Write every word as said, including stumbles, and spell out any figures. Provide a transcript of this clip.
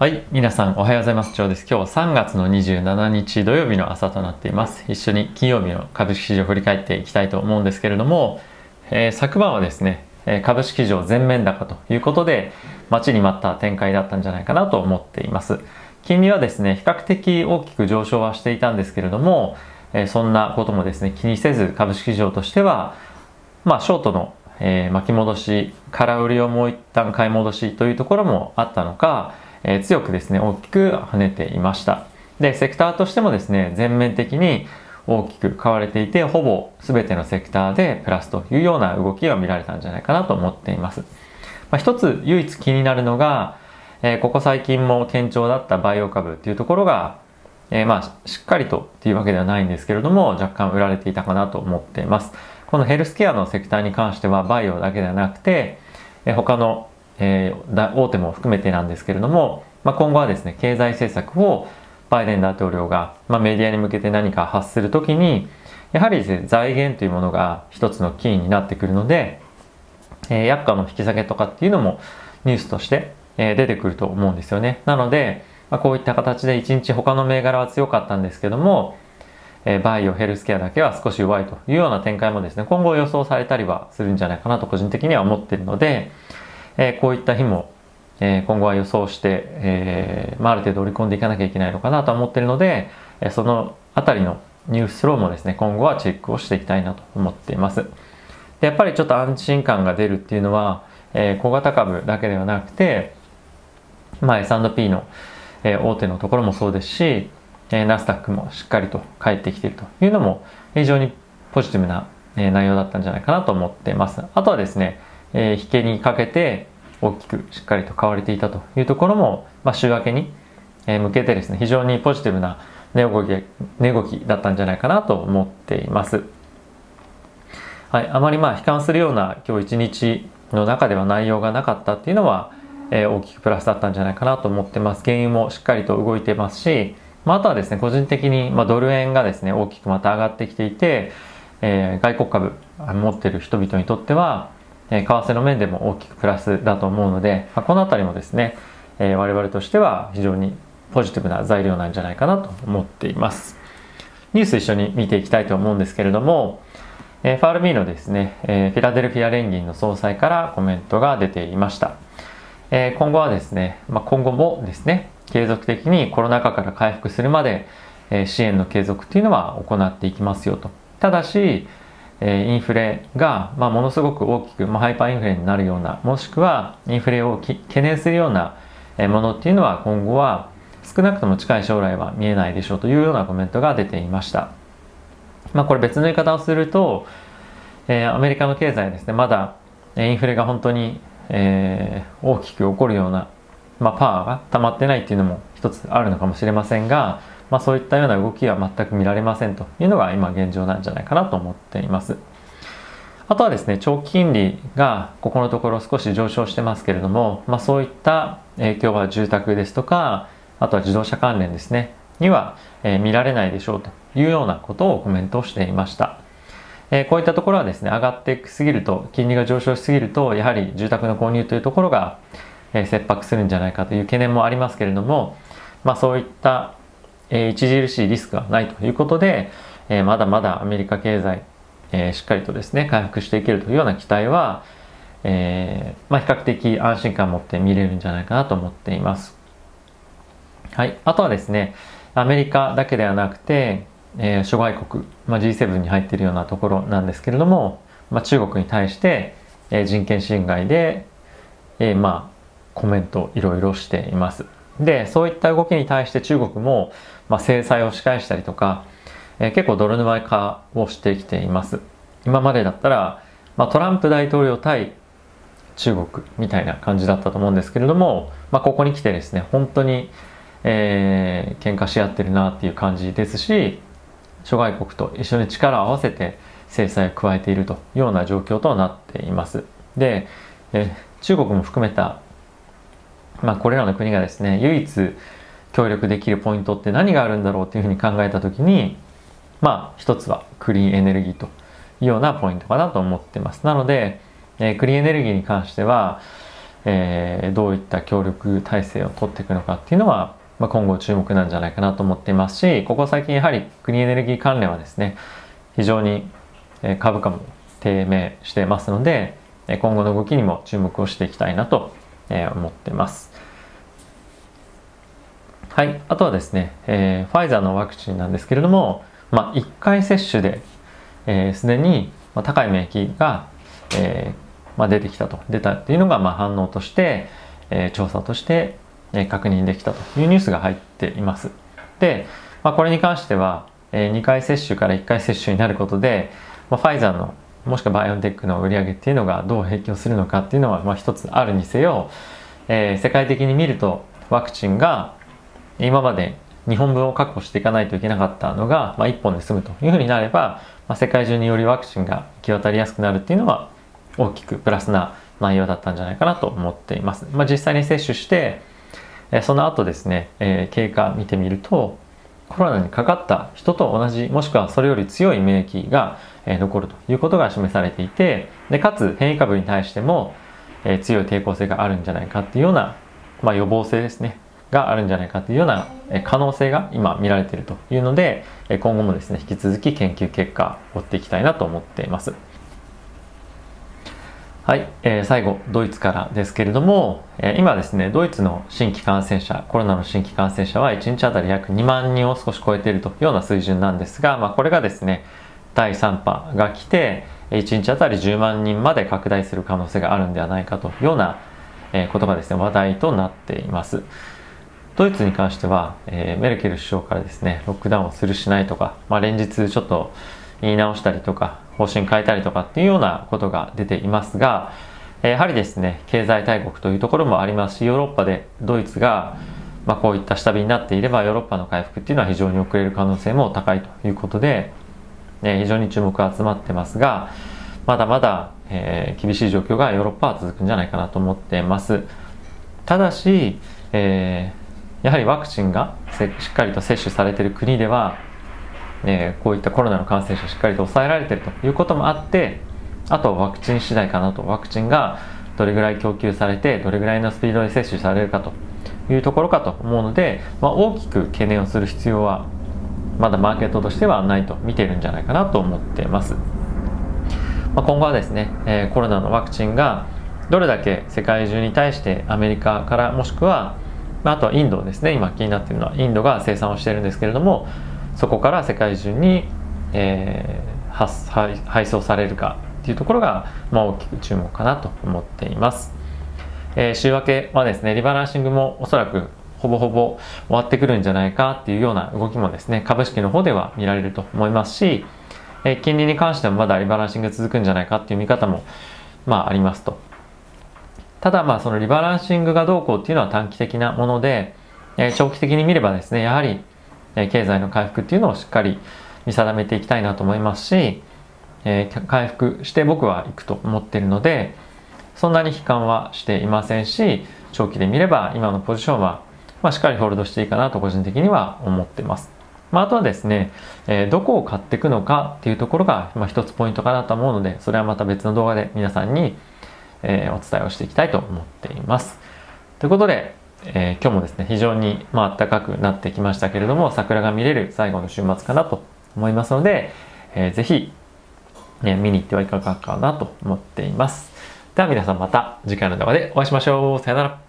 はい、皆さんおはようございます。ジョーです。今日はさんがつのにじゅうしちにち土曜日の朝となっています。一緒に金曜日の株式市場を振り返っていきたいと思うんですけれども、えー、昨晩はですね、株式市場全面高ということで、待ちに待った展開だったんじゃないかなと思っています。金利はですね、比較的大きく上昇はしていたんですけれども、えー、そんなこともですね、気にせず株式市場としては、まあ、ショートの、えー、巻き戻し、空売りをもう一旦買い戻しというところもあったのか、えー、強くですね、大きく跳ねていました。で、セクターとしてもですね、全面的に大きく買われていて、ほぼ全てのセクターでプラスというような動きが見られたんじゃないかなと思っています。まあ、一つ唯一気になるのが、えー、ここ最近も堅調だったバイオ株っていうところが、えー、まあしっかりとっていうわけではないんですけれども、若干売られていたかなと思っています。このヘルスケアのセクターに関しては、バイオだけではなくて、えー、他のえー、大手も含めてなんですけれども、まあ、今後はですね、経済政策をバイデン大統領が、まあ、メディアに向けて何か発するときに、やはりですね、財源というものが一つのキーになってくるので、えー、薬価の引き下げとかっていうのもニュースとして、えー、出てくると思うんですよね。なので、まあ、こういった形で一日他の銘柄は強かったんですけども、えー、バイオ、ヘルスケアだけは少し弱いというような展開もですね、今後予想されたりはするんじゃないかなと個人的には思っているので、えこういった日も、えー、今後は予想して、えーまあ、ある程度織り込んでいかなきゃいけないのかなと思っているので、えー、そのあたりのニュースローもですね、今後はチェックをしていきたいなと思っています。で、やっぱりちょっと安心感が出るっていうのは、えー、小型株だけではなくて、まあ、エスアンドピー の、えー、大手のところもそうですし、えー、ナスダックもしっかりと返ってきているというのも、非常にポジティブな、えー、内容だったんじゃないかなと思っています。あとはですね、えー、引けにかけて大きくしっかりと買われていたというところも、まあ、週明けに向けてですね、非常にポジティブな値動き、値動きだったんじゃないかなと思っています。はい、あまりまあ悲観するような今日一日の中では内容がなかったっていうのは、えー、大きくプラスだったんじゃないかなと思ってます。原油もしっかりと動いてますし、まあ、あとはですね、個人的にまあドル円がですね、大きくまた上がってきていて、えー、外国株持ってる人々にとっては、為替の面でも大きくプラスだと思うので、このあたりもですね、我々としては非常にポジティブな材料なんじゃないかなと思っています。ニュース一緒に見ていきたいと思うんですけれども、エフアールビー のですね、フィラデルフィア連銀の総裁からコメントが出ていました。今後はですね、今後もですね、継続的にコロナ禍から回復するまで支援の継続というのは行っていきますよと。ただし、インフレが、まあ、ものすごく大きく、まあ、ハイパーインフレになるような、もしくはインフレを懸念するようなものっていうのは今後は少なくとも近い将来は見えないでしょうというようなコメントが出ていました。まあ、これ別の言い方をすると、えー、アメリカの経済ですね、まだインフレが本当に、えー、大きく起こるような、まあ、パワーが溜まってないっていうのも一つあるのかもしれませんが、まあ、そういったような動きは全く見られませんというのが今現状なんじゃないかなと思っています。あとはですね、長期金利がここのところ少し上昇してますけれども、まあ、そういった影響は住宅ですとか、あとは自動車関連ですね、には見られないでしょうというようなことをコメントしていました。こういったところはですね、上がってすぎると、金利が上昇しすぎると、やはり住宅の購入というところが切迫するんじゃないかという懸念もありますけれども、まあ、そういったえー、著しいリスクがないということで、えー、まだまだアメリカ経済、えー、しっかりとですね、回復していけるというような期待は、えーまあ、比較的安心感を持って見れるんじゃないかなと思っています。はい、あとはですね、アメリカだけではなくて、えー、諸外国、まあ、ジーセブン に入っているようなところなんですけれども、まあ、中国に対して、えー、人権侵害で、えー、まあコメントをいろいろしています。で、そういった動きに対して中国も、まあ、制裁を仕返したりとか、えー、結構泥沼化をしてきています。今までだったら、まあ、トランプ大統領対中国みたいな感じだったと思うんですけれども、まあ、ここに来てですね、本当に、えー、喧嘩し合ってるなっていう感じですし、諸外国と一緒に力を合わせて制裁を加えているというような状況となっています。で、えー、中国も含めたまあこれらの国がですね、唯一協力できるポイントって何があるんだろうというふうに考えたときに、まあ一つはクリーンエネルギーというようなポイントかなと思ってます。なので、えー、クリーンエネルギーに関しては、えー、どういった協力体制を取っていくのかっていうのは、まあ、今後注目なんじゃないかなと思っていますし、ここ最近やはりクリーンエネルギー関連はですね、非常に株価も低迷していますので、今後の動きにも注目をしていきたいなと思っています。はい、あとはですね、えー、ファイザーのワクチンなんですけれども、まあ、いっかい接種で、えー、すでに高い免疫が、えーまあ、出てきたと出たっていうのが、まあ、反応として、えー、調査として確認できたというニュースが入っています。で、まあ、これに関しては、えー、にかい接種からいっかい接種になることで、まあ、ファイザーのもしくはバイオンテックの売り上げっていうのがどう影響するのかっていうのは、まあ、一つあるにせよ、えー、世界的に見るとワクチンが今までにほんぶんを確保していかないといけなかったのが、まあ、いっぽんで済むというふうになれば、まあ、世界中によりワクチンが行き渡りやすくなるっていうのは大きくプラスな内容だったんじゃないかなと思っています。まあ、実際に接種してその後ですね、えー、経過見てみるとコロナにかかった人と同じもしくはそれより強い免疫が、えー、残るということが示されていて、でかつ変異株に対しても、えー、強い抵抗性があるんじゃないかっていうような、まあ、予防性ですねがあるんじゃないかというような可能性が今見られているというので、今後もですね引き続き研究結果を追っていきたいなと思っています。はい、えー、最後ドイツからですけれども、えー、今ですねドイツの新規感染者コロナの新規感染者はいちにちあたり約にまんにんを少し超えているというような水準なんですが、まあ、これがですねだいさん波が来ていちにちあたりじゅうまんにんまで拡大する可能性があるんではないかというようなことがですね話題となっています。ドイツに関しては、えー、メルケル首相からですねロックダウンをするしないとか、まあ、連日ちょっと言い直したりとか方針変えたりとかっていうようなことが出ていますが、えー、やはりですね経済大国というところもありますし、ヨーロッパでドイツが、まあ、こういった下火になっていればヨーロッパの回復っていうのは非常に遅れる可能性も高いということで、えー、非常に注目が集まってますが、まだまだ、えー、厳しい状況がヨーロッパは続くんじゃないかなと思っています。ただし、えーやはりワクチンがしっかりと接種されている国では、えー、こういったコロナの感染者しっかりと抑えられているということもあって、あとワクチン次第かなと、ワクチンがどれぐらい供給されてどれぐらいのスピードで接種されるかというところかと思うので、まあ、大きく懸念をする必要はまだマーケットとしてはないと見ているんじゃないかなと思っています。まあ、今後はですね、えー、コロナのワクチンがどれだけ世界中に対してアメリカからもしくはあとはインドですね、今気になっているのはインドが生産をしているんですけれども、そこから世界中に、えー、発配送されるかっていうところが、まあ、大きく注目かなと思っています。えー、週明けはですねリバランシングもおそらくほぼほぼ終わってくるんじゃないかっていうような動きもですね株式の方では見られると思いますし、えー、金利に関してもまだリバランシング続くんじゃないかっていう見方も、まあ、ありますと。ただまあそのリバランシングがどうこうっていうのは短期的なもので、えー、長期的に見ればですねやはり経済の回復っていうのをしっかり見定めていきたいなと思いますし、えー、回復して僕は行くと思っているのでそんなに悲観はしていませんし、長期で見れば今のポジションは、まあ、しっかりホールドしていいかなと個人的には思っています。まあ、あとはですね、えー、どこを買っていくのかっていうところが、まあ、一つポイントかなと思うので、それはまた別の動画で皆さんにえー、お伝えをしていきたいと思っています。ということで、えー、今日もですね非常に、まあ暖かくなってきましたけれども、桜が見れる最後の週末かなと思いますので、えー、ぜひ、ね、見に行ってはいかがかなと思っています。では皆さんまた次回の動画でお会いしましょう。さよなら。